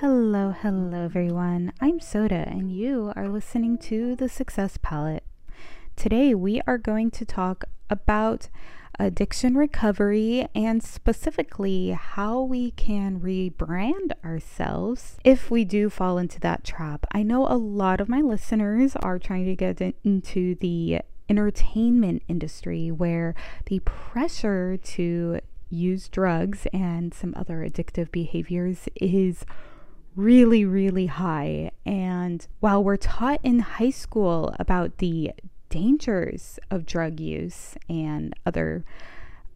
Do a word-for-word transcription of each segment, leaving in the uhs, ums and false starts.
Hello, hello everyone. I'm Soda and you are listening to The Success Palette. Today we are going to talk about addiction recovery and specifically how we can rebrand ourselves if we do fall into that trap. I know a lot of my listeners are trying to get into the entertainment industry where the pressure to use drugs and some other addictive behaviors is really, really high. And while we're taught in high school about the dangers of drug use and other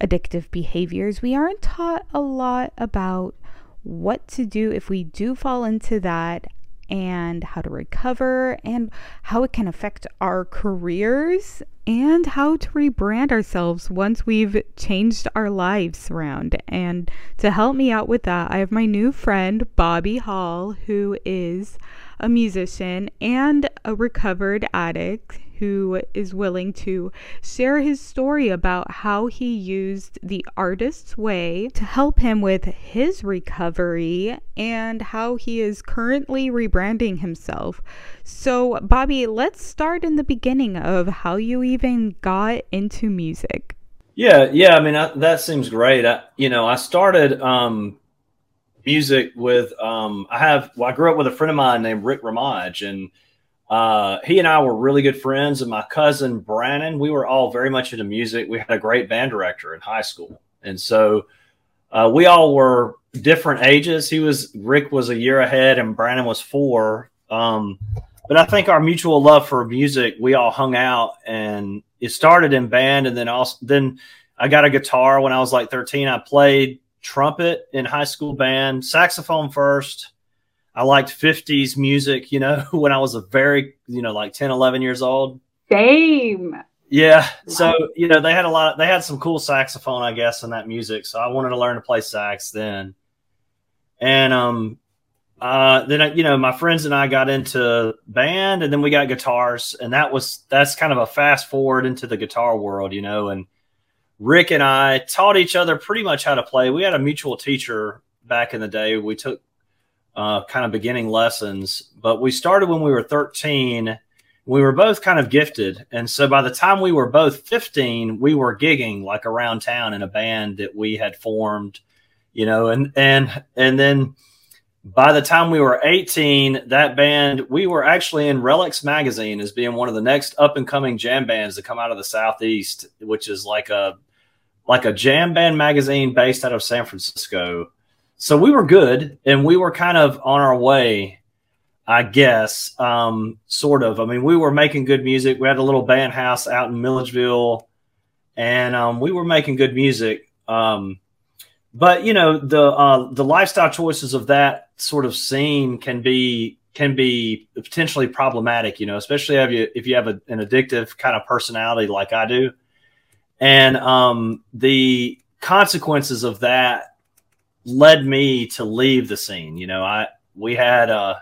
addictive behaviors, we aren't taught a lot about what to do if we do fall into that and how to recover and how it can affect our careers and how to rebrand ourselves once we've changed our lives around. And to help me out with that, I have my new friend, Bobby Hall, who is a musician and a recovered addict who is willing to share his story about how he used the Artist's Way to help him with his recovery and how he is currently rebranding himself. So, Bobby, let's start in the beginning of how you even got into music. Yeah, yeah. I mean, I, that seems great. I, you know, I started um, music with, um, I have, well, I grew up with a friend of mine named Rick Ramage, and Uh, he and I were really good friends, and my cousin Brandon, we were all very much into music. We had a great band director in high school. And so uh, we all were different ages. He was, Rick was a year ahead and Brandon was four. Um, but I think our mutual love for music, we all hung out, and it started in band. And then also, then I got a guitar when I was like thirteen. I played trumpet in high school band, saxophone first. I liked fifties music, you know, when I was a very, you know, like ten, eleven years old. Same. Yeah. So, you know, they had a lot, of, they had some cool saxophone, I guess, in that music. So I wanted to learn to play sax then. And um, uh, then, I, you know, my friends and I got into band, and then we got guitars. And that was, that's kind of a fast forward into the guitar world, you know. And Rick and I taught each other pretty much how to play. We had a mutual teacher back in the day. We took Uh, kind of beginning lessons, but we started when we were thirteen. We were both kind of gifted. And so by the time we were both fifteen, we were gigging like around town in a band that we had formed, you know, and, and, and then by the time we were eighteen, that band, we were actually in Relix magazine as being one of the next up and coming jam bands to come out of the Southeast, which is like a, like a jam band magazine based out of San Francisco. So we were good, and we were kind of on our way, I guess, um, sort of. I mean, we were making good music. We had a little band house out in Milledgeville, and um, we were making good music. Um, but, you know, the uh, the lifestyle choices of that sort of scene can be can be potentially problematic, you know, especially if you, if you have a, an addictive kind of personality like I do. And um, the consequences of that led me to leave the scene. You know, I, we had, uh,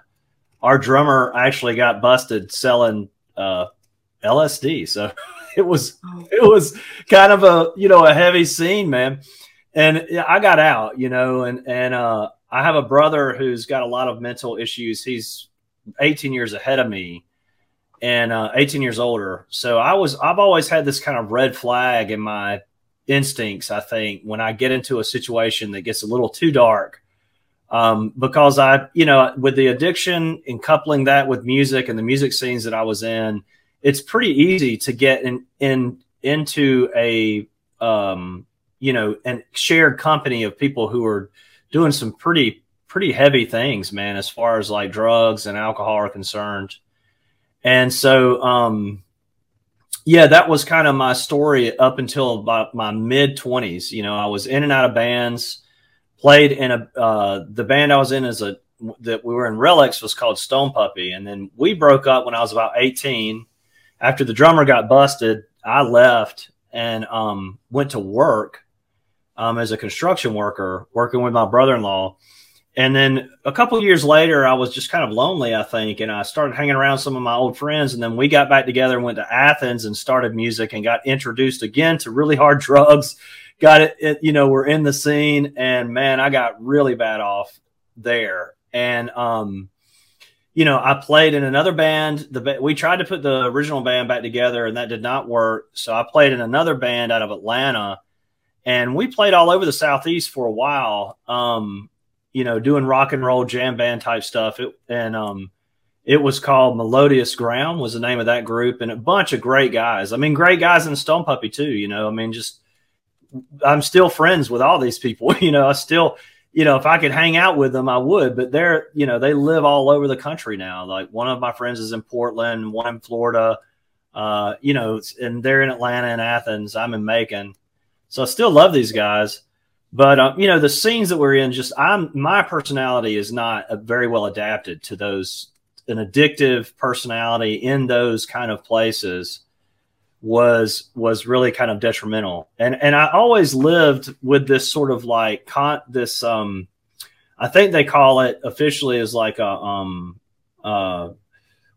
our drummer actually got busted selling, uh, L S D. So it was, it was kind of a, you know, a heavy scene, man. And I got out, you know, and, and, uh, I have a brother who's got a lot of mental issues. He's eighteen years ahead of me and, uh, eighteen years older. So I was, I've always had this kind of red flag in my instincts, I think, when I get into a situation that gets a little too dark, um, because I, you know, with the addiction and coupling that with music and the music scenes that I was in, it's pretty easy to get in, in, into a, um, you know, and shared company of people who are doing some pretty, pretty heavy things, man, as far as like drugs and alcohol are concerned. And so, um, yeah, that was kind of my story up until about my mid twenties. You know, I was in and out of bands, played in a, uh, the band I was in is a, that we were in Relix was called Stone Puppy. And then we broke up when I was about eighteen. After the drummer got busted, I left and, um, went to work, um, as a construction worker, working with my brother-in-law. And then a couple of years later, I was just kind of lonely, I think. And I started hanging around some of my old friends. And then we got back together and went to Athens and started music and got introduced again to really hard drugs. Got it, it you know, we're in the scene. And man, I got really bad off there. And, um, you know, I played in another band. The We tried to put the original band back together, and that did not work. So I played in another band out of Atlanta, and we played all over the Southeast for a while, um, you know, doing rock and roll jam band type stuff. It, and um, it was called Melodious Ground was the name of that group, and a bunch of great guys. I mean, great guys in Stone Puppy too, you know. I mean, just I'm still friends with all these people, you know. I still – you know, if I could hang out with them, I would, but they're, you know, they live all over the country now. Like one of my friends is in Portland, one in Florida, uh, you know, and they're in Atlanta and Athens. I'm in Macon. So I still love these guys, but um, you know, the scenes that we're in, just, I'm, my personality is not a very well adapted to those. An addictive personality in those kind of places was was really kind of detrimental. And and I always lived with this sort of like con this um I think they call it officially is like a um uh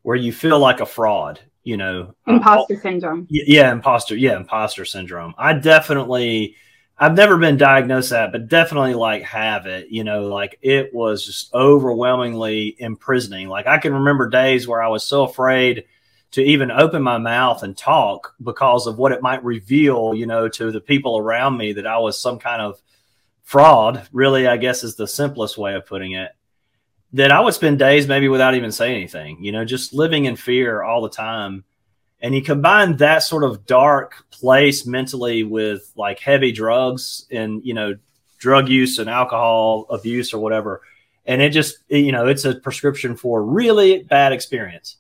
where you feel like a fraud, you know. Imposter uh, syndrome. Yeah, imposter yeah, imposter syndrome. I definitely I've never been diagnosed that, but definitely like have it, you know, like it was just overwhelmingly imprisoning. Like I can remember days where I was so afraid to even open my mouth and talk because of what it might reveal, you know, to the people around me, that I was some kind of fraud, really, I guess is the simplest way of putting it, that I would spend days maybe without even saying anything, you know, just living in fear all the time. And you combine that sort of dark place mentally with like heavy drugs and, you know, drug use and alcohol abuse or whatever. And it just, you know, it's a prescription for a really bad experience.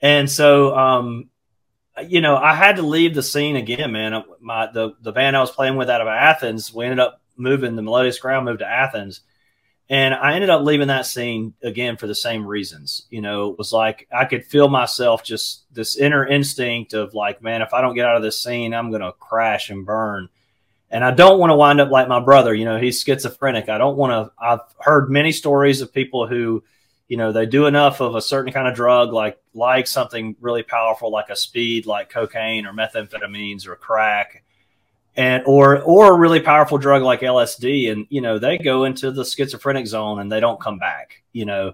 And so, um, you know, I had to leave the scene again, man. My, the, the band I was playing with out of Athens, we ended up moving, the Melodious Ground moved to Athens. And I ended up leaving that scene again for the same reasons. You know, it was like I could feel myself just this inner instinct of like, man, if I don't get out of this scene, I'm going to crash and burn. And I don't want to wind up like my brother. You know, he's schizophrenic. I don't want to. I've heard many stories of people who, you know, they do enough of a certain kind of drug, like like something really powerful, like a speed, like cocaine or methamphetamines or crack, and or or a really powerful drug like L S D. And, you know, they go into the schizophrenic zone and they don't come back, you know.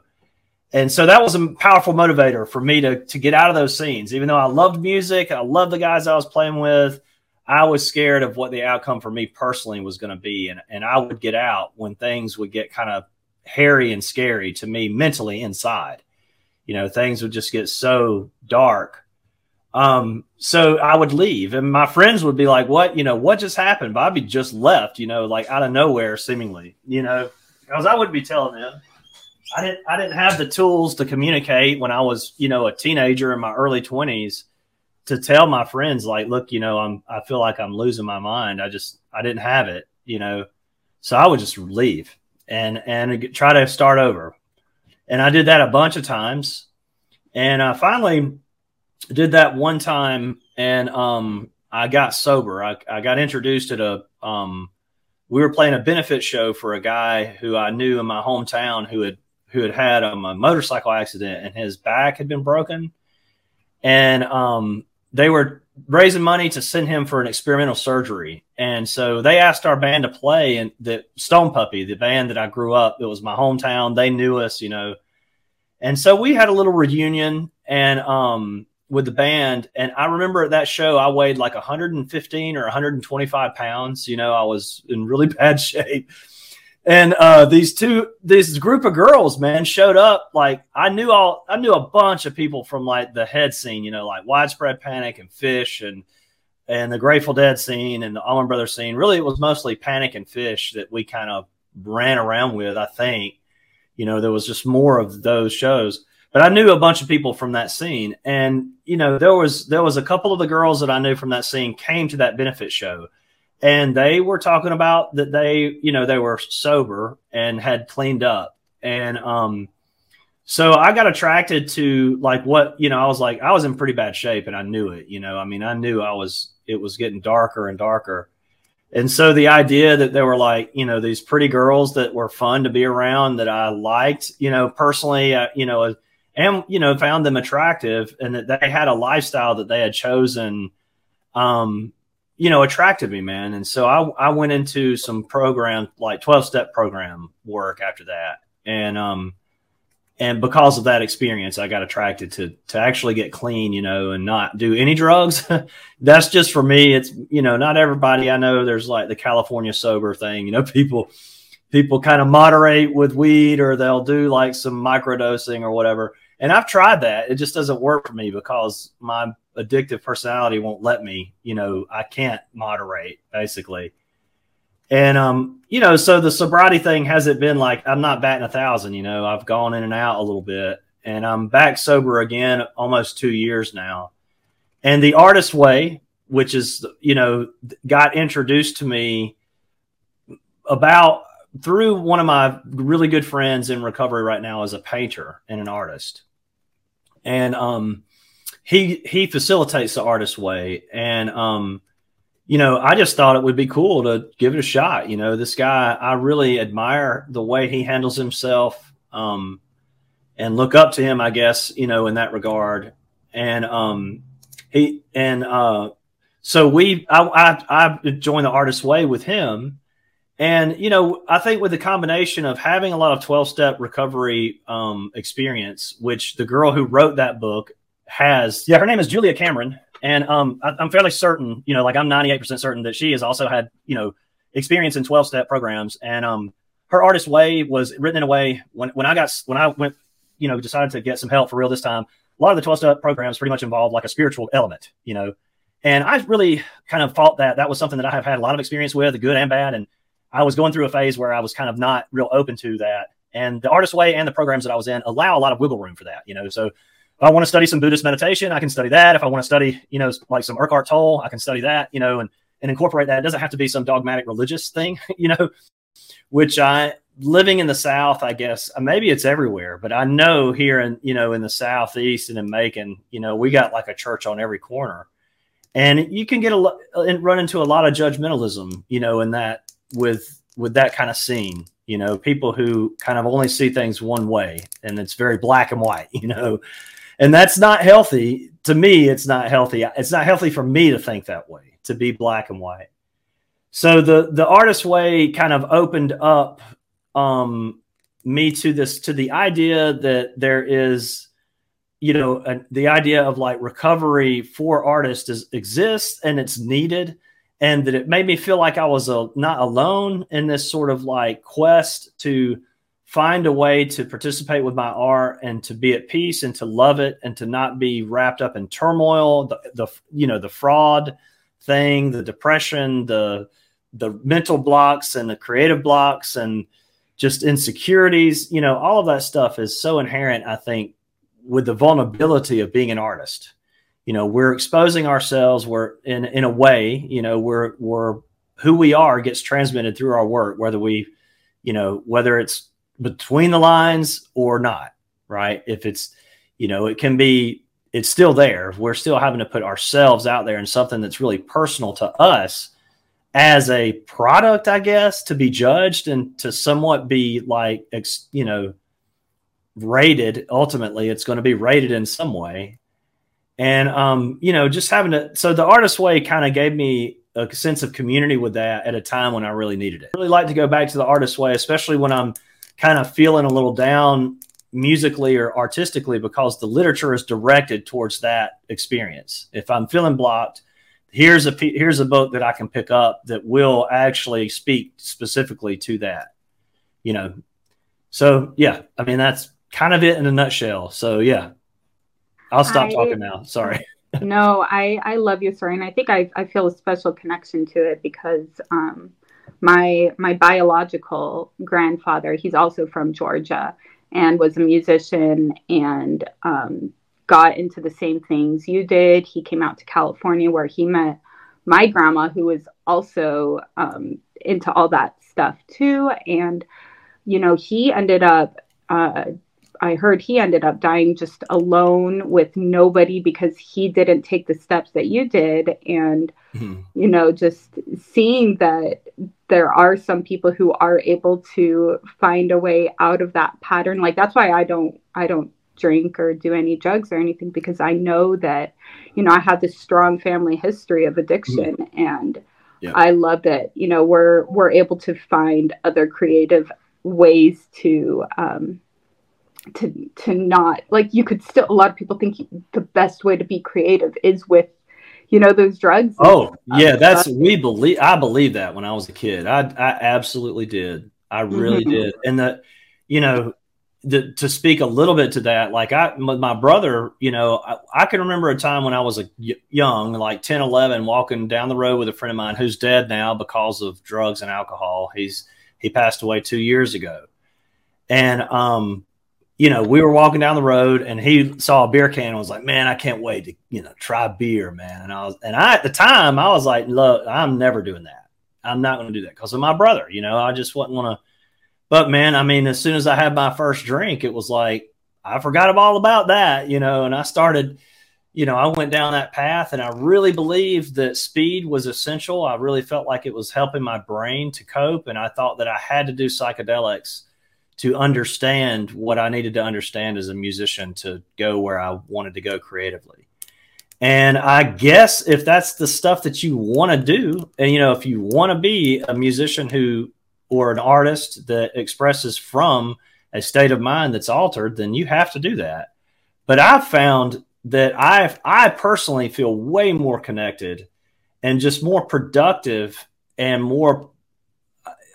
And so that was a powerful motivator for me to to get out of those scenes. Even though I loved music, I loved the guys I was playing with, I was scared of what the outcome for me personally was going to be. And, and I would get out when things would get kind of hairy and scary to me mentally inside, you know, things would just get so dark. Um, so I would leave and my friends would be like, what, you know, what just happened? Bobby just left, you know, like out of nowhere, seemingly, you know, because I wouldn't be telling them. I didn't, I didn't have the tools to communicate when I was, you know, a teenager in my early twenties to tell my friends like, look, you know, I'm, I feel like I'm losing my mind. I just, I didn't have it, you know, so I would just leave. And and try to start over. And I did that a bunch of times. And I finally did that one time, and um, I got sober. I, I got introduced at a um, – we were playing a benefit show for a guy who I knew in my hometown who had who had, had um, a motorcycle accident, and his back had been broken. And um, they were raising money to send him for an experimental surgery. And so they asked our band to play, and the Stone Puppy, the band that I grew up, it was my hometown. They knew us, you know. And so we had a little reunion and um, with the band. And I remember at that show, I weighed like one hundred fifteen or one hundred twenty-five pounds. You know, I was in really bad shape. And uh, these two, this group of girls, man, showed up. Like I knew all, I knew a bunch of people from like the head scene, you know, like Widespread Panic and Fish and and the Grateful Dead scene and the Allman Brothers scene. Really, it was mostly Panic and Fish that we kind of ran around with. I think, you know, there was just more of those shows. But I knew a bunch of people from that scene, and you know, there was there was a couple of the girls that I knew from that scene came to that benefit show. And they were talking about that they, you know, they were sober and had cleaned up. And um, so I got attracted to like what, you know, I was like, I was in pretty bad shape and I knew it, you know, I mean, I knew I was, it was getting darker and darker. And so the idea that there were like, you know, these pretty girls that were fun to be around that I liked, you know, personally, I, you know, and, you know, found them attractive and that they had a lifestyle that they had chosen, um, you know, attracted me, man. And so I, I went into some program, like twelve step program work after that, And um, and because of that experience, I got attracted to to actually get clean, you know, and not do any drugs. That's just for me. It's, you know, not everybody. I know there's like the California sober thing. You know, people people kind of moderate with weed, or they'll do like some microdosing or whatever. And I've tried that. It just doesn't work for me because my addictive personality won't let me, you know, I can't moderate basically. And, um, you know, so the sobriety thing hasn't been like, I'm not batting a thousand, you know, I've gone in and out a little bit, and I'm back sober again, almost two years now. And the Artist's Way, which is, you know, got introduced to me about through one of my really good friends in recovery right now, is a painter and an artist. And, um, He he facilitates the Artist's Way, and um, you know, I just thought it would be cool to give it a shot. You know, this guy, I really admire the way he handles himself, um, and look up to him, I guess, you know, in that regard. And um, he and uh, so we, I, I I joined the Artist's Way with him, and you know, I think with the combination of having a lot of twelve-step recovery um, experience, which the girl who wrote that book has, yeah, her name is Julia Cameron. And um, I, I'm fairly certain, you know, like I'm ninety-eight percent certain that she has also had, you know, experience in twelve-step programs. And um, her Artist's Way was written in a way when, when I got, when I went, you know, decided to get some help for real this time, a lot of the twelve-step programs pretty much involved like a spiritual element, you know, and I really kind of thought that that was something that I have had a lot of experience with, the good and bad. And I was going through a phase where I was kind of not real open to that. And the Artist's Way and the programs that I was in allow a lot of wiggle room for that, you know, so if I want to study some Buddhist meditation, I can study that. If I want to study, you know, like some Eckhart Tolle, I can study that, you know, and, and incorporate that. It doesn't have to be some dogmatic religious thing, you know, which I, living in the South, I guess, maybe it's everywhere, but I know here in, you know, in the Southeast and in Macon, you know, we got like a church on every corner, and you can get a lot and run into a lot of judgmentalism, you know, in that with, with that kind of scene, you know, people who kind of only see things one way, and it's very black and white, you know. And that's not healthy. To me, it's not healthy. It's not healthy for me to think that way, to be black and white. So the the Artist's Way kind of opened up um, me to this, to the idea that there is, you know, a, the idea of like recovery for artists is, exists, and it's needed, and that it made me feel like I was a, not alone in this sort of like quest to find a way to participate with my art and to be at peace and to love it and to not be wrapped up in turmoil, the, the you know, the fraud thing, the depression, the, the mental blocks and the creative blocks and just insecurities, you know, all of that stuff is so inherent, I think, with the vulnerability of being an artist. You know, we're exposing ourselves. We're in, in a way, you know, we're, we're who we are gets transmitted through our work, whether we, you know, whether it's between the lines or not, right? If it's, you know, it can be, it's still there. We're still having to put ourselves out there in something that's really personal to us as a product, I guess, to be judged and to somewhat be like, you know, rated. Ultimately, it's going to be rated in some way. And, um, you know, just having to, so the Artist's Way kind of gave me a sense of community with that at a time when I really needed it. I really like to go back to the Artist's Way, especially when I'm kind of feeling a little down musically or artistically, because the literature is directed towards that experience. If I'm feeling blocked, here's a, here's a book that I can pick up that will actually speak specifically to that, you know? So yeah, I mean, that's kind of it in a nutshell. So yeah, I'll stop I, talking now. Sorry. No, I, I love your story. And I think I, I feel a special connection to it because, um, My my biological grandfather, he's also from Georgia and was a musician and um, got into the same things you did. He came out to California where he met my grandma, who was also um, into all that stuff, too. And, you know, he ended up uh, I heard he ended up dying just alone with nobody because he didn't take the steps that you did. And, mm-hmm. you know, just seeing that there are some people who are able to find a way out of that pattern. Like, that's why I don't, I don't drink or do any drugs or anything, because I know that, you know, I have this strong family history of addiction mm-hmm. and yeah. I love that, you know, we're, we're able to find other creative ways to um, to to not, like, you could still, a lot of people think the best way to be creative is with, you know, those drugs. Oh, yeah, that's, we believe, I believe that when I was a kid. I I absolutely did. I really did. And the, you know, the, to speak a little bit to that, like I, my brother, you know, I, I can remember a time when I was a young, like ten, eleven, walking down the road with a friend of mine who's dead now because of drugs and alcohol. He's, he passed away two years ago. And, um, you know, we were walking down the road and he saw a beer can and was like, man, I can't wait to, you know, try beer, man. And I was, and I, at the time I was like, look, I'm never doing that. I'm not going to do that because of my brother. You know, I just wouldn't want to. But, man, I mean, as soon as I had my first drink, it was like I forgot all about that, you know, and I started, you know, I went down that path and I really believed that speed was essential. I really felt like it was helping my brain to cope. And I thought that I had to do psychedelics to understand what I needed to understand as a musician to go where I wanted to go creatively. And I guess if that's the stuff that you want to do, and, you know, if you want to be a musician who, or an artist that expresses from a state of mind that's altered, then you have to do that. But I've found that I I personally feel way more connected and just more productive and more,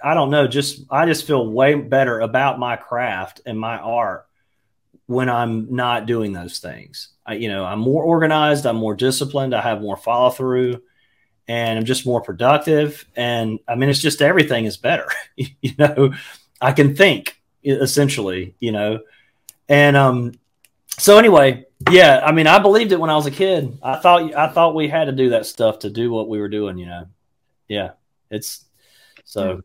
I don't know, just, I just feel way better about my craft and my art when I'm not doing those things. I, you know, I'm more organized, I'm more disciplined, I have more follow through. And I'm just more productive. And I mean, it's just, everything is better. You know, I can think, essentially, you know. And um, so anyway, yeah, I mean, I believed it when I was a kid. I thought I thought we had to do that stuff to do what we were doing, you know. Yeah, it's so.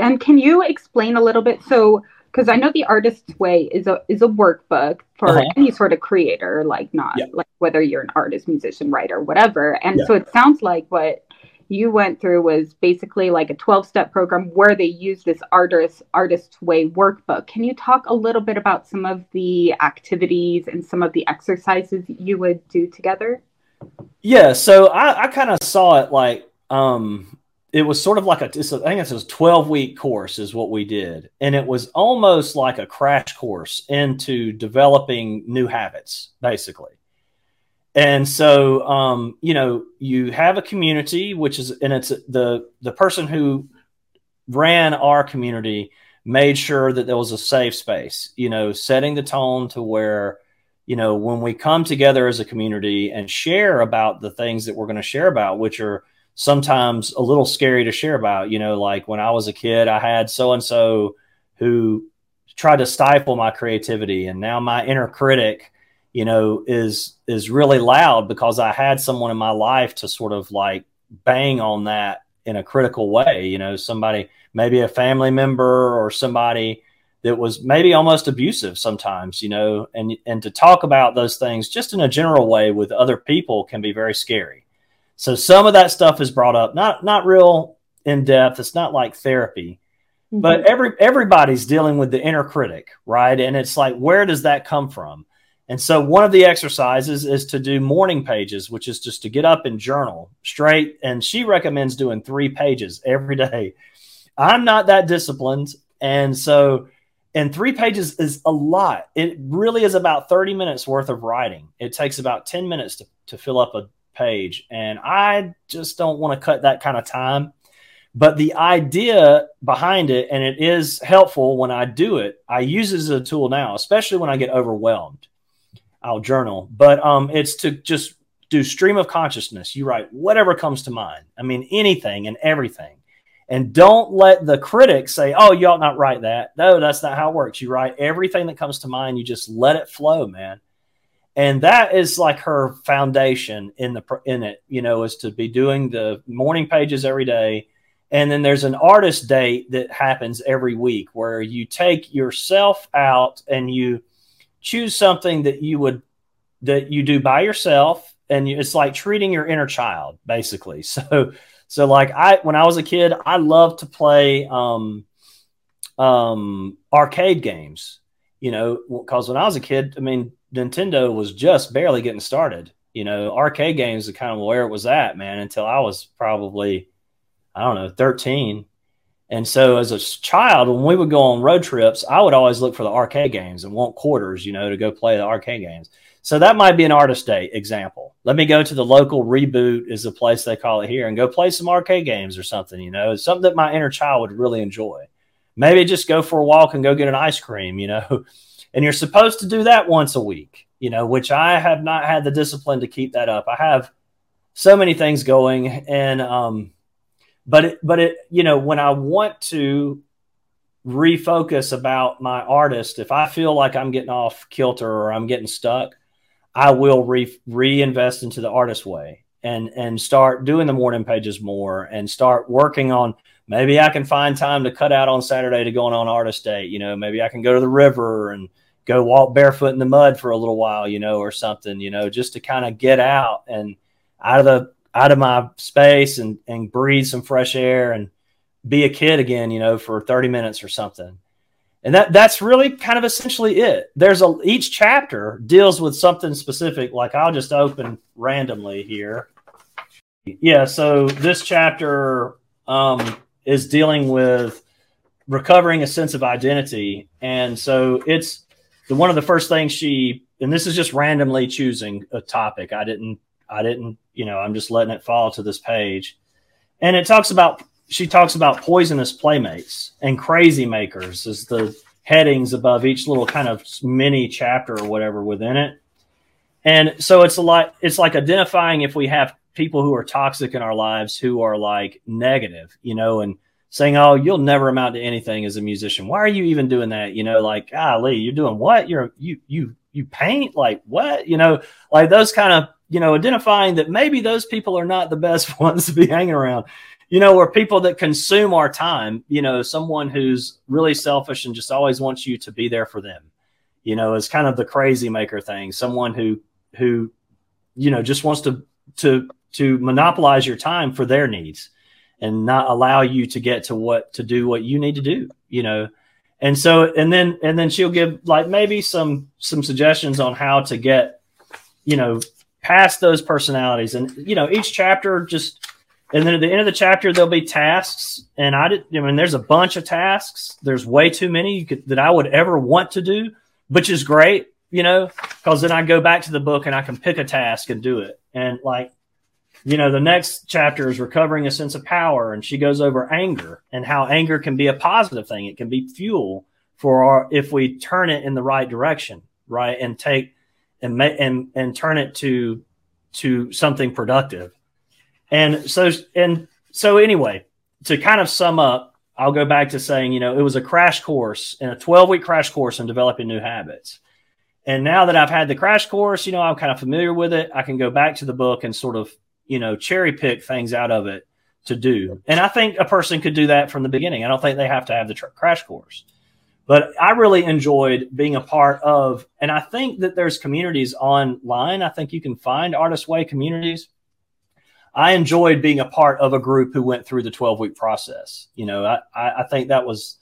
And can you explain a little bit? So, because I know the Artist's Way is a is a workbook for uh-huh. any sort of creator, like not yeah. like whether you're an artist, musician, writer, whatever. And yeah. so it sounds like what you went through was basically like a twelve-step program where they use this artist Artist's Way workbook. Can you talk a little bit about some of the activities and some of the exercises you would do together? Yeah, so I, I kind of saw it like um, it was sort of like a, it's a, I think it was a twelve-week course is what we did. And it was almost like a crash course into developing new habits, basically. And so, um, you know, you have a community, which is, and it's the, the person who ran our community made sure that there was a safe space, you know, setting the tone to where, you know, when we come together as a community and share about the things that we're going to share about, which are sometimes a little scary to share about, you know, like when I was a kid, I had so-and-so who tried to stifle my creativity. And now my inner critic, you know, is, is really loud because I had someone in my life to sort of like bang on that in a critical way. You know, somebody, maybe a family member or somebody that was maybe almost abusive sometimes, you know, and, and to talk about those things just in a general way with other people can be very scary. So some of that stuff is brought up, not, not real in depth. It's not like therapy, mm-hmm. but every, everybody's dealing with the inner critic, right? And it's like, where does that come from? And so one of the exercises is to do morning pages, which is just to get up and journal straight. And she recommends doing three pages every day. I'm not that disciplined. And so, and three pages is a lot. It really is about thirty minutes worth of writing. It takes about ten minutes to, to fill up a page. And I just don't want to cut that kind of time. But the idea behind it, and it is helpful when I do it, I use it as a tool now, especially when I get overwhelmed, I'll journal. But um, it's to just do stream of consciousness. You write whatever comes to mind. I mean, anything and everything. And don't let the critics say, oh, you ought not write that. No, that's not how it works. You write everything that comes to mind. You just let it flow, man. And that is like her foundation in the in it, you know, is to be doing the morning pages every day. And then there's an artist date that happens every week where you take yourself out and you choose something that you would that you do by yourself. And you, it's like treating your inner child, basically. So so like I when I was a kid, I loved to play um, um, arcade games, you know, because when I was a kid, I mean, Nintendo was just barely getting started. You know, arcade games are kind of where it was at, man, until I was probably, I don't know, thirteen. And so as a child, when we would go on road trips, I would always look for the arcade games and want quarters, you know, to go play the arcade games. So that might be an Artist Day example. Let me go to the local Reboot, is the place they call it here, and go play some arcade games or something, you know, something that my inner child would really enjoy. Maybe just go for a walk and go get an ice cream, you know, and you're supposed to do that once a week, you know, which I have not had the discipline to keep that up. I have so many things going, and, um, But, it, but it, you know, when I want to refocus about my artist, if I feel like I'm getting off kilter or I'm getting stuck, I will re- reinvest into the Artist Way and, and start doing the morning pages more and start working on, maybe I can find time to cut out on Saturday to go on Artist Day. You know, maybe I can go to the river and go walk barefoot in the mud for a little while, you know, or something, you know, just to kind of get out and out of the, out of my space and, and breathe some fresh air and be a kid again, you know, for thirty minutes or something. And that, that's really kind of essentially it. There's a, each chapter deals with something specific. Like I'll just open randomly here. Yeah. So this chapter um, is dealing with recovering a sense of identity. And so it's the, one of the first things she, and this is just randomly choosing a topic. I didn't, I didn't, you know, I'm just letting it fall to this page. And it talks about, she talks about poisonous playmates and crazy makers as the headings above each little kind of mini chapter or whatever within it. And so it's a lot, it's like identifying if we have people who are toxic in our lives, who are like negative, you know, and saying, oh, you'll never amount to anything as a musician. Why are you even doing that? You know, like, golly, you're doing what? You're, you, you, you paint like what, you know, like those kind of, you know, identifying that maybe those people are not the best ones to be hanging around, you know, or people that consume our time, you know, someone who's really selfish and just always wants you to be there for them, you know, is kind of the crazy maker thing. Someone who, who, you know, just wants to, to, to monopolize your time for their needs and not allow you to get to what, to do what you need to do, you know? And so, and then, and then she'll give like maybe some, some suggestions on how to get, you know, past those personalities. And, you know, each chapter just, and then at the end of the chapter, there'll be tasks. And I did, I mean, there's a bunch of tasks. There's way too many you could, that I would ever want to do, which is great, you know, because then I go back to the book and I can pick a task and do it. And like, you know, the next chapter is recovering a sense of power. And she goes over anger and how anger can be a positive thing. It can be fuel for our, if we turn it in the right direction, right? And take, and and and turn it to to something productive. And so and so anyway, to kind of sum up, I'll go back to saying, you know, it was a crash course and a twelve-week crash course in developing new habits. And now that I've had the crash course, you know, I'm kind of familiar with it. I can go back to the book and sort of, you know, cherry pick things out of it to do. And I think a person could do that from the beginning. I don't think they have to have the tr- crash course. But I really enjoyed being a part of, and I think that there's communities online. I think you can find Artist Way communities. I enjoyed being a part of a group who went through the twelve-week process. You know, I, I think that was,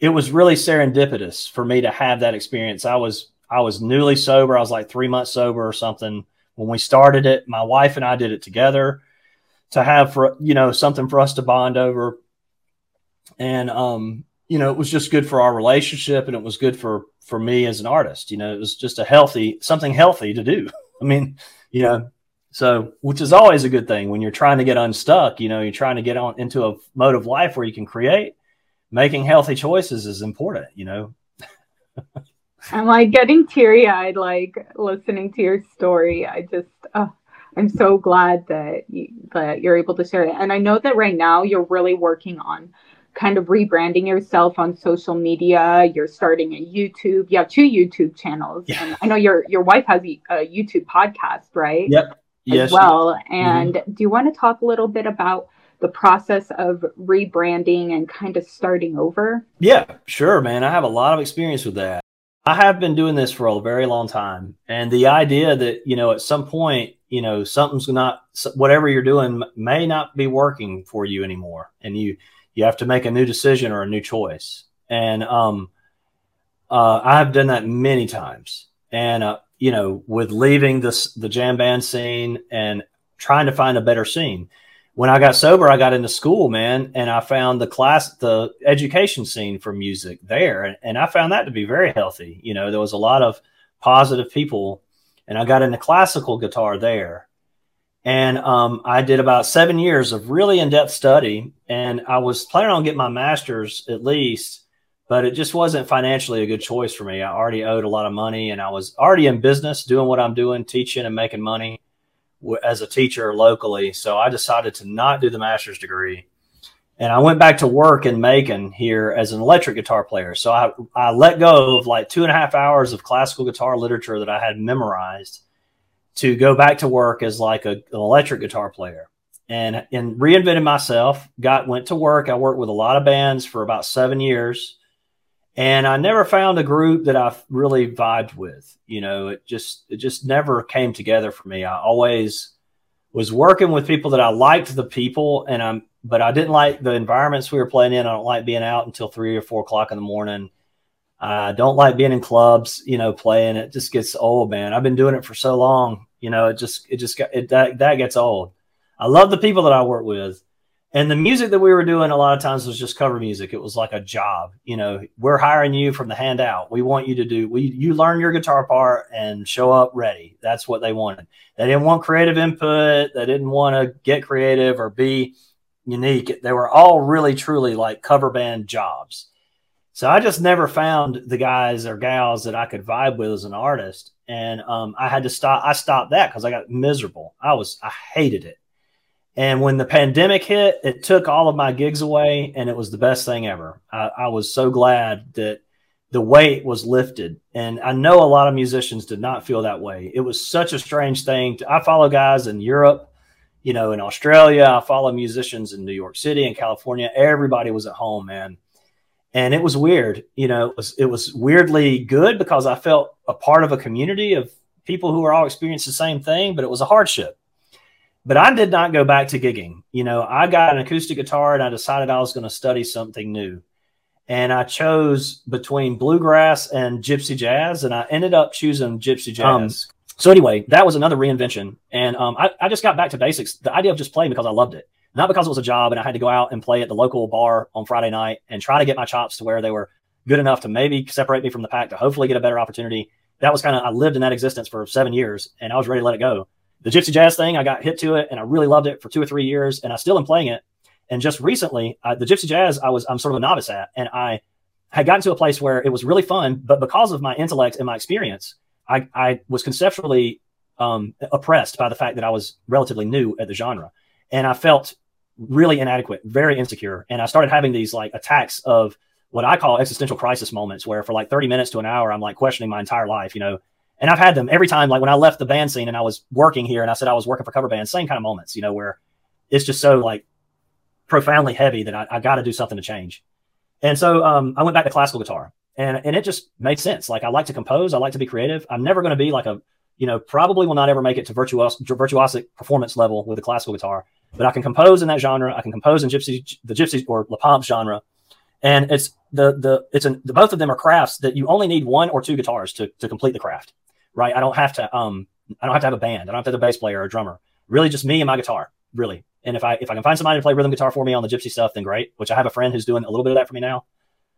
it was really serendipitous for me to have that experience. I was, I was newly sober. I was like three months sober or something when we started it. My wife and I did it together to have, for, you know, something for us to bond over. And, um, you know, it was just good for our relationship, and it was good for, for me as an artist. You know, it was just a healthy, something healthy to do. I mean, you know, so, which is always a good thing when you're trying to get unstuck, you know, you're trying to get on into a mode of life where you can create. Making healthy choices is important, you know. I'm like getting teary eyed, like listening to your story. I just, uh, I'm so glad that you, that you're able to share it. And I know that right now you're really working on kind of rebranding yourself on social media. You're starting a YouTube. You have two YouTube channels. Yeah. And I know your your wife has a YouTube podcast, right? Yep. As yes. Well, and mm-hmm. Do you want to talk a little bit about the process of rebranding and kind of starting over? Yeah, sure, man. I have a lot of experience with that. I have been doing this for a very long time, and the idea that, you know, at some point, you know, something's not, whatever you're doing may not be working for you anymore, and you. You have to make a new decision or a new choice. And um, uh, I've done that many times. And, uh, you know, with leaving this, the jam band scene and trying to find a better scene, when I got sober, I got into school, man, and I found the class, the education scene for music there. And, and I found that to be very healthy. You know, there was a lot of positive people, and I got into classical guitar there. And um, I did about seven years of really in-depth study, and I was planning on getting my master's at least, but it just wasn't financially a good choice for me. I already owed a lot of money, and I was already in business doing what I'm doing, teaching and making money as a teacher locally. So I decided to not do the master's degree, and I went back to work in Macon here as an electric guitar player. So I, I let go of like two and a half hours of classical guitar literature that I had memorized to go back to work as like a, an electric guitar player, and, and reinvented myself, got, went to work. I worked with a lot of bands for about seven years, and I never found a group that I really vibed with. You know, it just, it just never came together for me. I always was working with people that I liked the people, and I'm, but I didn't like the environments we were playing in. I don't like being out until three or four o'clock in the morning. I don't like being in clubs, you know, playing. It just gets old, man. I've been doing it for so long. You know, it just, it just got, it, that, that gets old. I love the people that I work with. And the music that we were doing a lot of times was just cover music. It was like a job. You know, we're hiring you from the handout. We want you to do, we, you learn your guitar part and show up ready. That's what they wanted. They didn't want creative input. They didn't want to get creative or be unique. They were all really, truly like cover band jobs. So I just never found the guys or gals that I could vibe with as an artist. And um, I had to stop. I stopped that because I got miserable. I was, I hated it. And when the pandemic hit, it took all of my gigs away, and it was the best thing ever. I, I was so glad that the weight was lifted. And I know a lot of musicians did not feel that way. It was such a strange thing. To, I follow guys in Europe, you know, in Australia. I follow musicians in New York City and California. Everybody was at home, man. And it was weird. You know, it was, it was weirdly good because I felt a part of a community of people who were all experiencing the same thing, but it was a hardship. But I did not go back to gigging. You know, I got an acoustic guitar, and I decided I was going to study something new. And I chose between bluegrass and gypsy jazz, and I ended up choosing gypsy jazz. Um, so anyway, that was another reinvention. And um, I, I just got back to basics, the idea of just playing because I loved it. Not because it was a job and I had to go out and play at the local bar on Friday night and try to get my chops to where they were good enough to maybe separate me from the pack to hopefully get a better opportunity. That was kind of, I lived in that existence for seven years and I was ready to let it go. The gypsy jazz thing, I got hit to it and I really loved it for two or three years and I still am playing it. And just recently, I, the gypsy jazz, I was, I'm sort of a novice at, and I had gotten to a place where it was really fun, but because of my intellect and my experience, I, I was conceptually um, oppressed by the fact that I was relatively new at the genre. And I felt really inadequate, very insecure. And I started having these like attacks of what I call existential crisis moments where for like thirty minutes to an hour, I'm like questioning my entire life, you know, and I've had them every time. Like when I left the band scene and I was working here and I said, I was working for cover bands, same kind of moments, you know, where it's just so like profoundly heavy that I, I got to do something to change. And so um, I went back to classical guitar and, and it just made sense. Like I like to compose. I like to be creative. I'm never going to be like a, you know, probably will not ever make it to virtuos- virtuosic performance level with a classical guitar. But I can compose in that genre. I can compose in gypsy, the gypsy or La Pompe genre, and it's the the it's an, the both of them are crafts that you only need one or two guitars to to complete the craft, right? I don't have to um I don't have to have a band. I don't have to have a bass player or a drummer. Really, just me and my guitar, really. And if I if I can find somebody to play rhythm guitar for me on the gypsy stuff, then great. Which I have a friend who's doing a little bit of that for me now.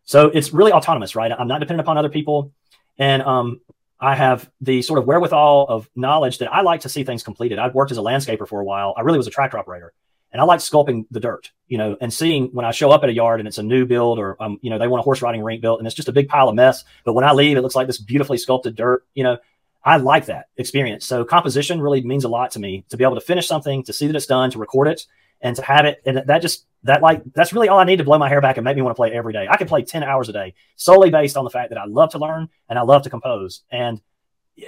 So it's really autonomous, right? I'm not dependent upon other people, and um. I have the sort of wherewithal of knowledge that I like to see things completed. I've worked as a landscaper for a while. I really was a tractor operator, and I like sculpting the dirt, you know, and seeing when I show up at a yard and it's a new build or, um, you know, they want a horse riding rink built and it's just a big pile of mess. But when I leave, it looks like this beautifully sculpted dirt. You know, I like that experience. So composition really means a lot to me, to be able to finish something, to see that it's done, to record it and to have it. And that just, that like, that's really all I need to blow my hair back and make me want to play every day. I can play ten hours a day solely based on the fact that I love to learn and I love to compose and,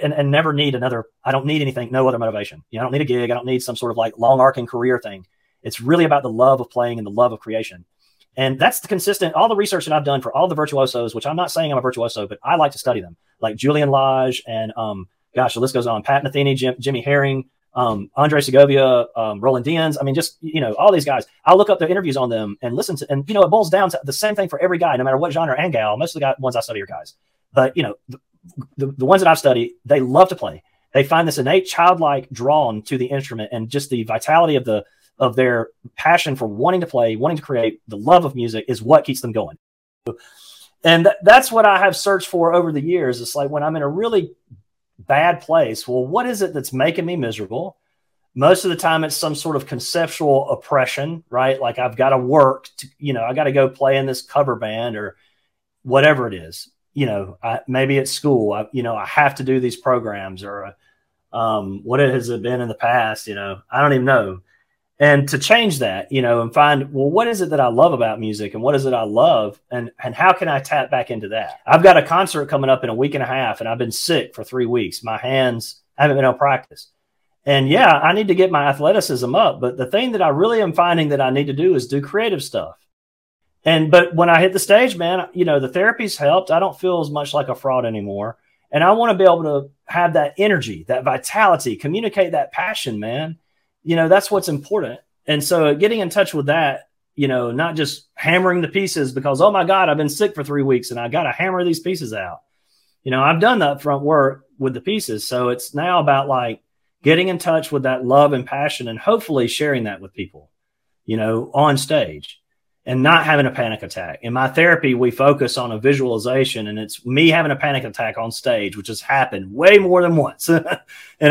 and, and never need another, I don't need anything, no other motivation. You know, I don't need a gig. I don't need some sort of like long arcing career thing. It's really about the love of playing and the love of creation. And that's the consistent, all the research that I've done for all the virtuosos, which I'm not saying I'm a virtuoso, but I like to study them, like Julian Lage and um, gosh, the list goes on. Pat Metheny, Jim, Jimmy Herring, Um, Andres Segovia, um, Roland Deans. I mean, just, you know, all these guys, I'll look up their interviews on them and listen to, and, you know, it boils down to the same thing for every guy, no matter what genre and gal. Most of the guy, ones I study are guys, but you know, the, the, the ones that I've studied, they love to play. They find this innate childlike drawn to the instrument and just the vitality of the, of their passion for wanting to play, wanting to create, the love of music is what keeps them going. And th- that's what I have searched for over the years. It's like when I'm in a really bad place, well, what is it that's making me miserable? Most of the time it's some sort of conceptual oppression, right? Like I've got to work to, you know, I got to go play in this cover band or whatever it is, you know, I, maybe at school, I, you know, I have to do these programs or um, what it has been in the past, you know, I don't even know. And to change that, you know, and find, well, what is it that I love about music and what is it I love? And, and how can I tap back into that? I've got a concert coming up in a week and a half and I've been sick for three weeks. My hands, I haven't been able to practice. And yeah, I need to get my athleticism up. But the thing that I really am finding that I need to do is do creative stuff. And, but when I hit the stage, man, you know, the therapy's helped. I don't feel as much like a fraud anymore. And I want to be able to have that energy, that vitality, communicate that passion, man. You know, that's what's important. And so getting in touch with that, you know, not just hammering the pieces because, oh my God, I've been sick for three weeks and I got to hammer these pieces out. You know, I've done the upfront work with the pieces. So it's now about like, getting in touch with that love and passion and hopefully sharing that with people, you know, on stage and not having a panic attack. In my therapy, we focus on a visualization and it's me having a panic attack on stage, which has happened way more than once. And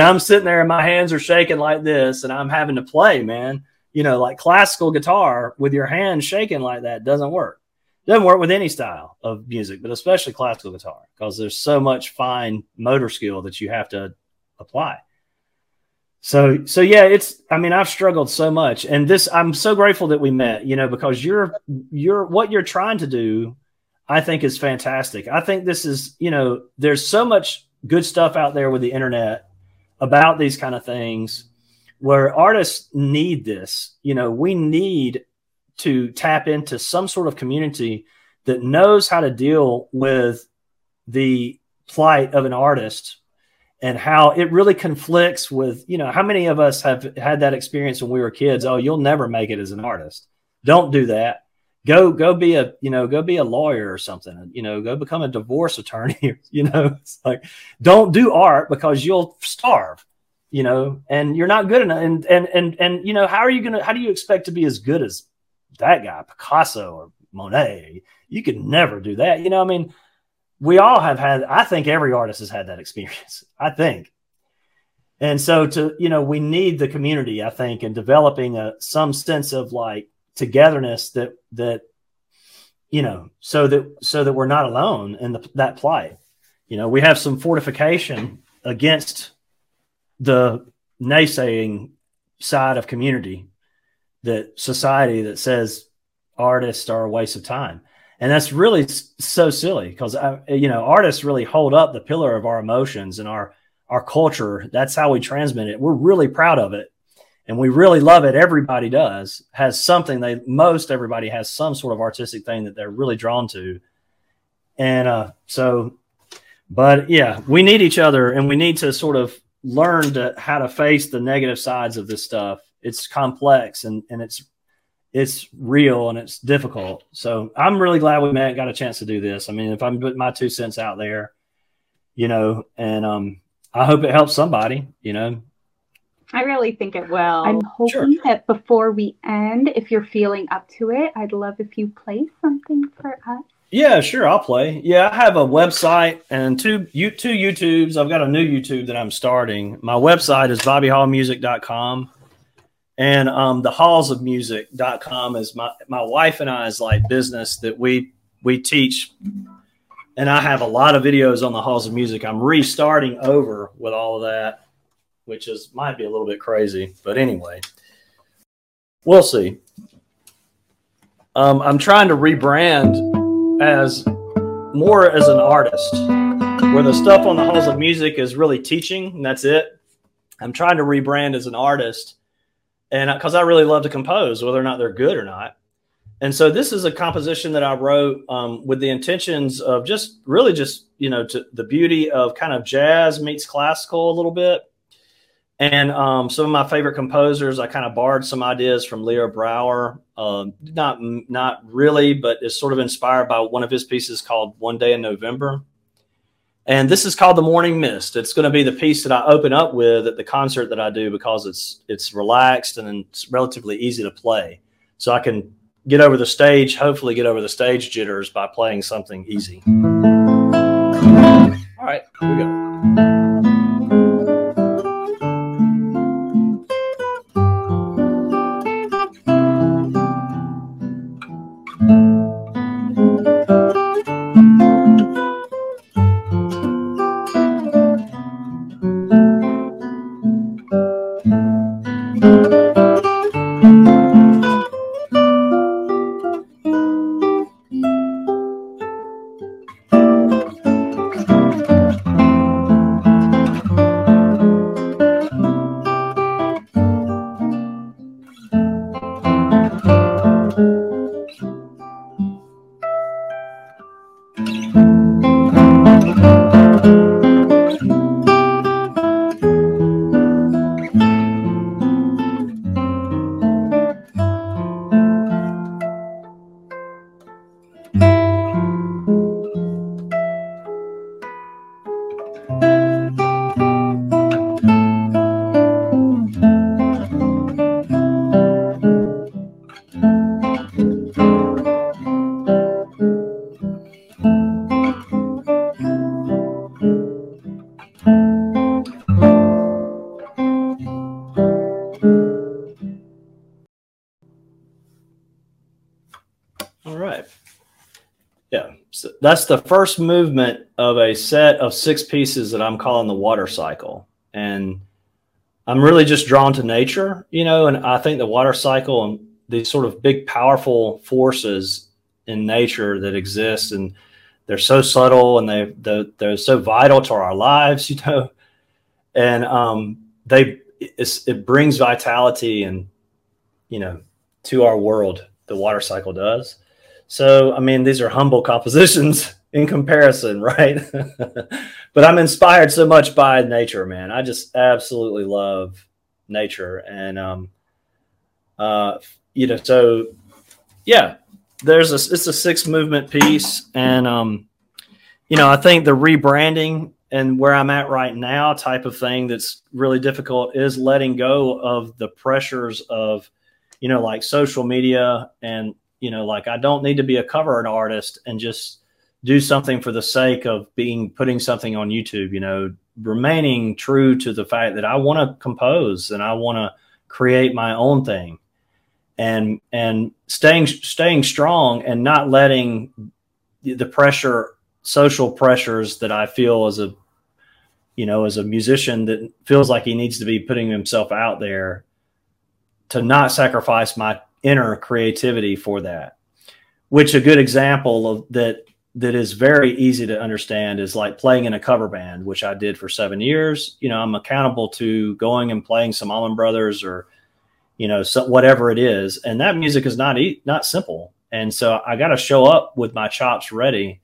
I'm sitting there and my hands are shaking like this and I'm having to play, man, you know, like classical guitar with your hands shaking like that doesn't work. Doesn't work with any style of music, but especially classical guitar because there's so much fine motor skill that you have to apply. So, so yeah, it's, I mean, I've struggled so much and this, I'm so grateful that we met, you know, because you're, you're, what you're trying to do, I think is fantastic. I think this is, you know, there's so much good stuff out there with the internet about these kind of things where artists need this, you know, we need to tap into some sort of community that knows how to deal with the plight of an artist and how it really conflicts with, you know, how many of us have had that experience when we were kids? Oh, you'll never make it as an artist. Don't do that. Go, go be a, you know, go be a lawyer or something, you know, go become a divorce attorney. You know, it's like, don't do art because you'll starve, you know, and you're not good enough. And, and, and, and, you know, how are you going to, how do you expect to be as good as that guy, Picasso or Monet? You could never do that. You know, I mean, we all have had, I think every artist has had that experience, I think. And so to, you know, we need the community, I think, and developing a, some sense of like togetherness that, that, you know, so that, so that we're not alone in the, that plight. You know, we have some fortification against the naysaying side of community, that society that says artists are a waste of time. And that's really so silly because, you know, artists really hold up the pillar of our emotions and our, our culture. That's how we transmit it. We're really proud of it and we really love it. Everybody does has something they, most everybody has some sort of artistic thing that they're really drawn to. And uh, so, but yeah, we need each other and we need to sort of learn to, how to face the negative sides of this stuff. It's complex and, and it's, it's real and it's difficult. So I'm really glad we met, got a chance to do this. I mean, if I'm putting my two cents out there, you know, and um, I hope it helps somebody, you know. I really think it will. I'm hoping sure. that before we end, if you're feeling up to it, I'd love if you play something for us. Yeah, sure. I'll play. Yeah. I have a website and two, you, two YouTubes. I've got a new YouTube that I'm starting. My website is bobby hall music dot com. And um, the halls of music dot com is my, my wife and I's like business that we we teach. And I have a lot of videos on the halls of music. I'm restarting over with all of that, which is might be a little bit crazy. But anyway, we'll see. Um, I'm trying to rebrand as more as an artist, where the stuff on the halls of music is really teaching. And that's it. I'm trying to rebrand as an artist. And because I really love to compose, whether or not they're good or not. And so this is a composition that I wrote um, with the intentions of just really just, you know, to the beauty of kind of jazz meets classical a little bit. And um, some of my favorite composers, I kind of borrowed some ideas from Leo Brouwer. Um, not, not really, but it's sort of inspired by one of his pieces called One Day in November. And this is called The Morning Mist. It's going to be the piece that I open up with at the concert that I do, because it's it's relaxed and it's relatively easy to play. So I can get over the stage, hopefully get over the stage jitters by playing something easy. All right, here we go. That's the first movement of a set of six pieces that I'm calling the Water Cycle. And I'm really just drawn to nature, you know, and I think the water cycle and these sort of big, powerful forces in nature that exist, and they're so subtle and they, they're, they're so vital to our lives, you know, and um, they, it's, it brings vitality and, you know, to our world, the water cycle does. So, I mean, these are humble compositions in comparison, right? But I'm inspired so much by nature, man. I just absolutely love nature. And, um, uh, you know, so, yeah, there's a, it's a six movement piece. And, um, you know, I think the rebranding and where I'm at right now type of thing that's really difficult is letting go of the pressures of, you know, like social media and, you know, like I don't need to be a cover artist and just do something for the sake of being putting something on YouTube, you know, remaining true to the fact that I want to compose and I want to create my own thing, and and staying staying strong and not letting the pressure, social pressures that I feel as a, you know, as a musician that feels like he needs to be putting himself out there, to not sacrifice my inner creativity for that. Which a good example of that that is very easy to understand is like playing in a cover band, which I did for seven years. You know, I'm accountable to going and playing some Allman Brothers or, you know, so whatever it is, and that music is not e- not simple, and so I got to show up with my chops ready.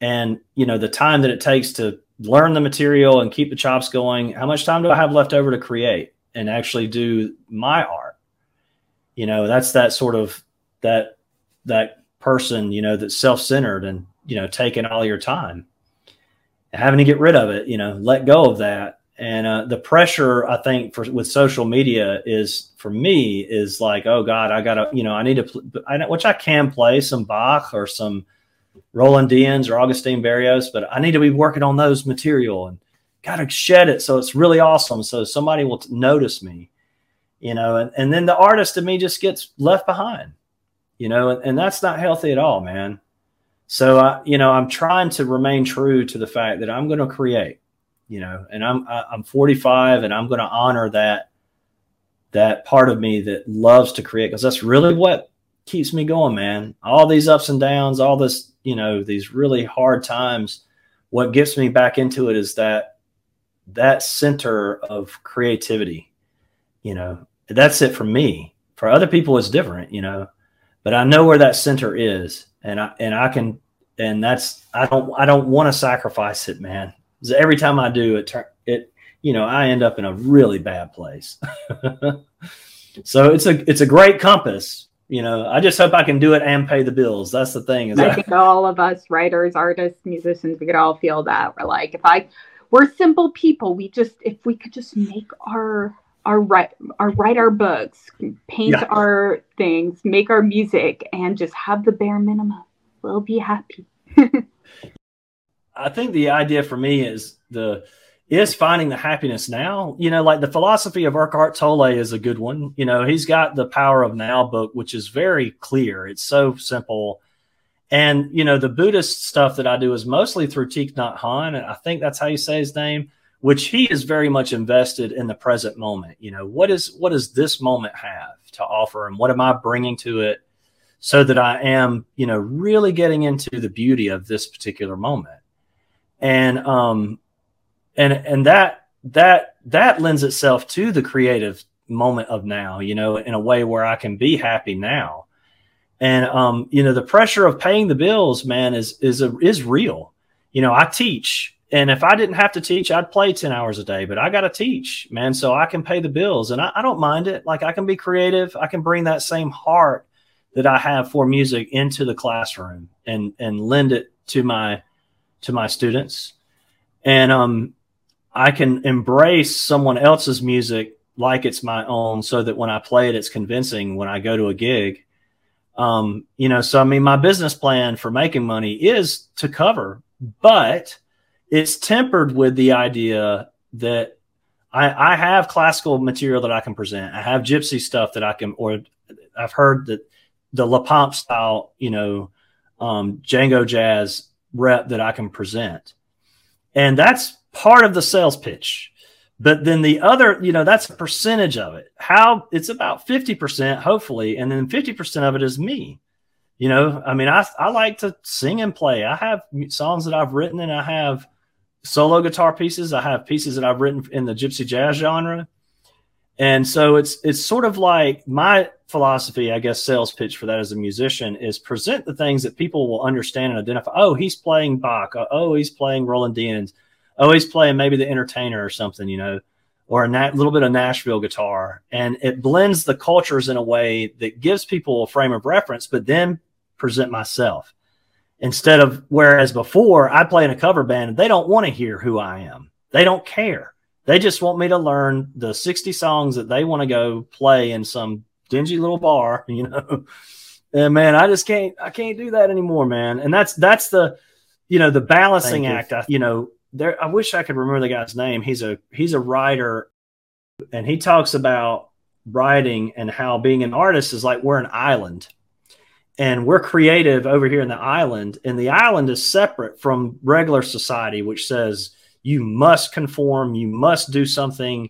And you know, the time that it takes to learn the material and keep the chops going, how much time do I have left over to create and actually do my art? You know, that's that sort of that that person, you know, that's self-centered and, you know, taking all your time and having to get rid of it, you know, let go of that. And uh, the pressure, I think, for with social media is, for me, is like, oh, God, I got to, you know, I need to, pl- I, which I can play some Bach or some Roland Deans or Augustine Berrios, but I need to be working on those material and got to shed it so it's really awesome so somebody will t- notice me. You know, and, and then the artist in me just gets left behind, you know, and, and that's not healthy at all, man. So, I, you know, I'm trying to remain true to the fact that I'm going to create, you know, and I'm I'm forty-five and I'm going to honor that that part of me that loves to create, because that's really what keeps me going, man. All these ups and downs, all this, you know, these really hard times. What gets me back into it is that that center of creativity, you know. That's it for me. For other people, it's different, you know, but I know where that center is, and I, and I can, and that's, I don't, I don't want to sacrifice it, man. Every time I do it, it, you know, I end up in a really bad place. So it's a, it's a great compass. you know, I just hope I can do it and pay the bills. That's the thing. Is I that... think all of us writers, artists, musicians, we could all feel that. We're like, if I, we're simple people. We just, if we could just make our, our write, our write our books, paint yeah. our things, make our music, and just have the bare minimum, we'll be happy. I think the idea for me is the, is finding the happiness now, you know, like the philosophy of Eckhart Tolle is a good one. You know, he's got the Power of Now book, which is very clear. It's so simple. And, you know, the Buddhist stuff that I do is mostly through Thich Nhat Hanh. And I think that's how you say his name, which he is very much invested in the present moment. You know, what is, what does this moment have to offer? And what am I bringing to it so that I am, you know, really getting into the beauty of this particular moment? And, um, And and that that that lends itself to the creative moment of now, you know, in a way where I can be happy now. And um, you know, the pressure of paying the bills, man, is is a, is real. You know, I teach, and if I didn't have to teach, I'd play ten hours a day. But I got to teach, man, so I can pay the bills, and I, I don't mind it. Like I can be creative, I can bring that same heart that I have for music into the classroom and and lend it to my to my students, and um. I can embrace someone else's music like it's my own so that when I play it, it's convincing when I go to a gig. Um, you know, so I mean, my business plan for making money is to cover, but it's tempered with the idea that I, I have classical material that I can present. I have gypsy stuff that I can, or I've heard that the La Pompe style, you know, um, Django jazz rep that I can present. And that's part of the sales pitch. But then the other, you know, that's a percentage of it. How it's about fifty percent, hopefully. And then fifty percent of it is me. You know, I mean, I, I like to sing and play. I have songs that I've written and I have solo guitar pieces. I have pieces that I've written in the gypsy jazz genre. And so it's, it's sort of like my philosophy, I guess, sales pitch for that as a musician is present the things that people will understand and identify. Oh, he's playing Bach. Oh, he's playing Roland Deans. Always playing maybe The Entertainer or something, you know, or a na- little bit of Nashville guitar. And it blends the cultures in a way that gives people a frame of reference, but then present myself. Instead of, whereas before I play in a cover band, and they don't want to hear who I am. They don't care. They just want me to learn the sixty songs that they want to go play in some dingy little bar, you know. And man, I just can't, I can't do that anymore, man. And that's, that's the, you know, the balancing act, I, you know, There, I wish I could remember the guy's name. He's a he's a writer, and he talks about writing and how being an artist is like we're an island, and we're creative over here in the island, and the island is separate from regular society, which says you must conform, you must do something,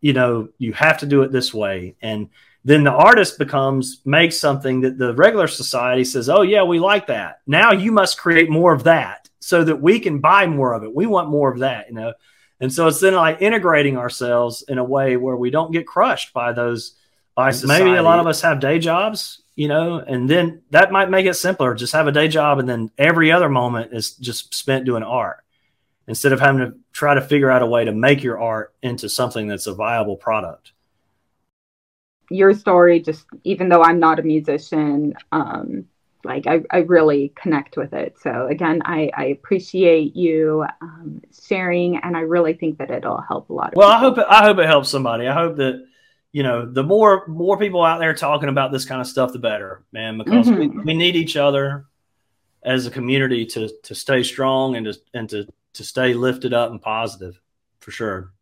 you know, you have to do it this way. And then the artist becomes makes something that the regular society says, oh yeah, we like that. Now you must create more of that, so that we can buy more of it. We want more of that, you know? And so it's then like integrating ourselves in a way where we don't get crushed by those, by society. Maybe a lot of us have day jobs, you know, and then that might make it simpler. Just have a day job. And then every other moment is just spent doing art instead of having to try to figure out a way to make your art into something that's a viable product. Your story, just, even though I'm not a musician, um, Like I, I really connect with it. So again, I, I appreciate you um, sharing, and I really think that it'll help a lot. Of well, people. I hope it, I hope it helps somebody. I hope that, you know, the more more people out there talking about this kind of stuff, the better, man. Because mm-hmm. we, we need each other as a community to to stay strong and to and to to stay lifted up and positive, for sure.